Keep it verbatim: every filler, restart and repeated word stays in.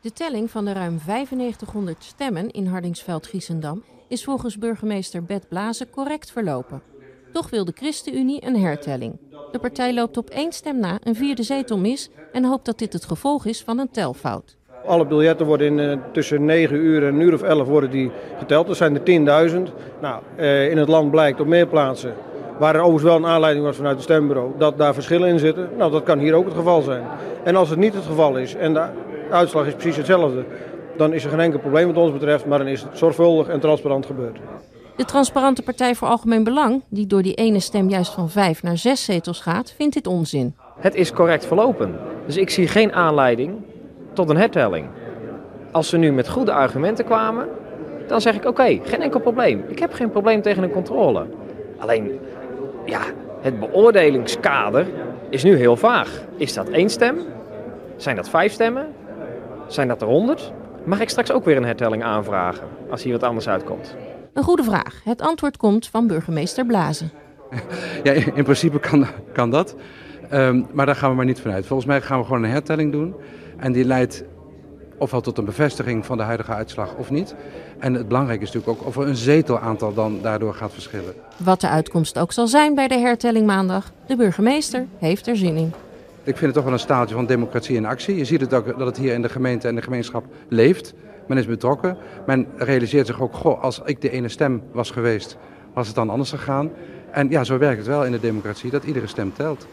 De telling van de ruim vijfennegentighonderd stemmen in Hardinxveld-Giessendam is volgens burgemeester Bed Blaize correct verlopen. Toch wil de ChristenUnie een hertelling. De partij loopt op één stem na een vierde zetel mis en hoopt dat dit het gevolg is van een telfout. Alle biljetten worden in, uh, tussen negen uur en een uur of elf worden die geteld. Dat zijn er tienduizend. Nou, uh, in het land blijkt op meer plaatsen, waar er overigens wel een aanleiding was vanuit het stembureau, dat daar verschillen in zitten. Nou, dat kan hier ook het geval zijn. En als het niet het geval is en de uitslag is precies hetzelfde, dan is er geen enkel probleem wat ons betreft, maar dan is het zorgvuldig en transparant gebeurd. De Transparante Partij voor Algemeen Belang, die door die ene stem juist van vijf naar zes zetels gaat, vindt dit onzin. Het is correct verlopen. Dus ik zie geen aanleiding tot een hertelling. Als ze nu met goede argumenten kwamen, dan zeg ik oké, okay, geen enkel probleem. Ik heb geen probleem tegen een controle. Alleen, ja, het beoordelingskader is nu heel vaag. Is dat één stem? Zijn dat vijf stemmen? Zijn dat er honderd? Mag ik straks ook weer een hertelling aanvragen als hier wat anders uitkomt? Een goede vraag. Het antwoord komt van burgemeester Blaize. Ja, in principe kan, kan dat. Um, maar daar gaan we maar niet vanuit. Volgens mij gaan we gewoon een hertelling doen. En die leidt ofwel tot een bevestiging van de huidige uitslag of niet. En het belangrijke is natuurlijk ook of er een zetelaantal dan daardoor gaat verschillen. Wat de uitkomst ook zal zijn bij de hertelling maandag, de burgemeester heeft er zin in. Ik vind het toch wel een staaltje van democratie in actie. Je ziet het ook dat het hier in de gemeente en de gemeenschap leeft. Men is betrokken. Men realiseert zich ook, goh, als ik de ene stem was geweest, was het dan anders gegaan. En ja, zo werkt het wel in de democratie, dat iedere stem telt.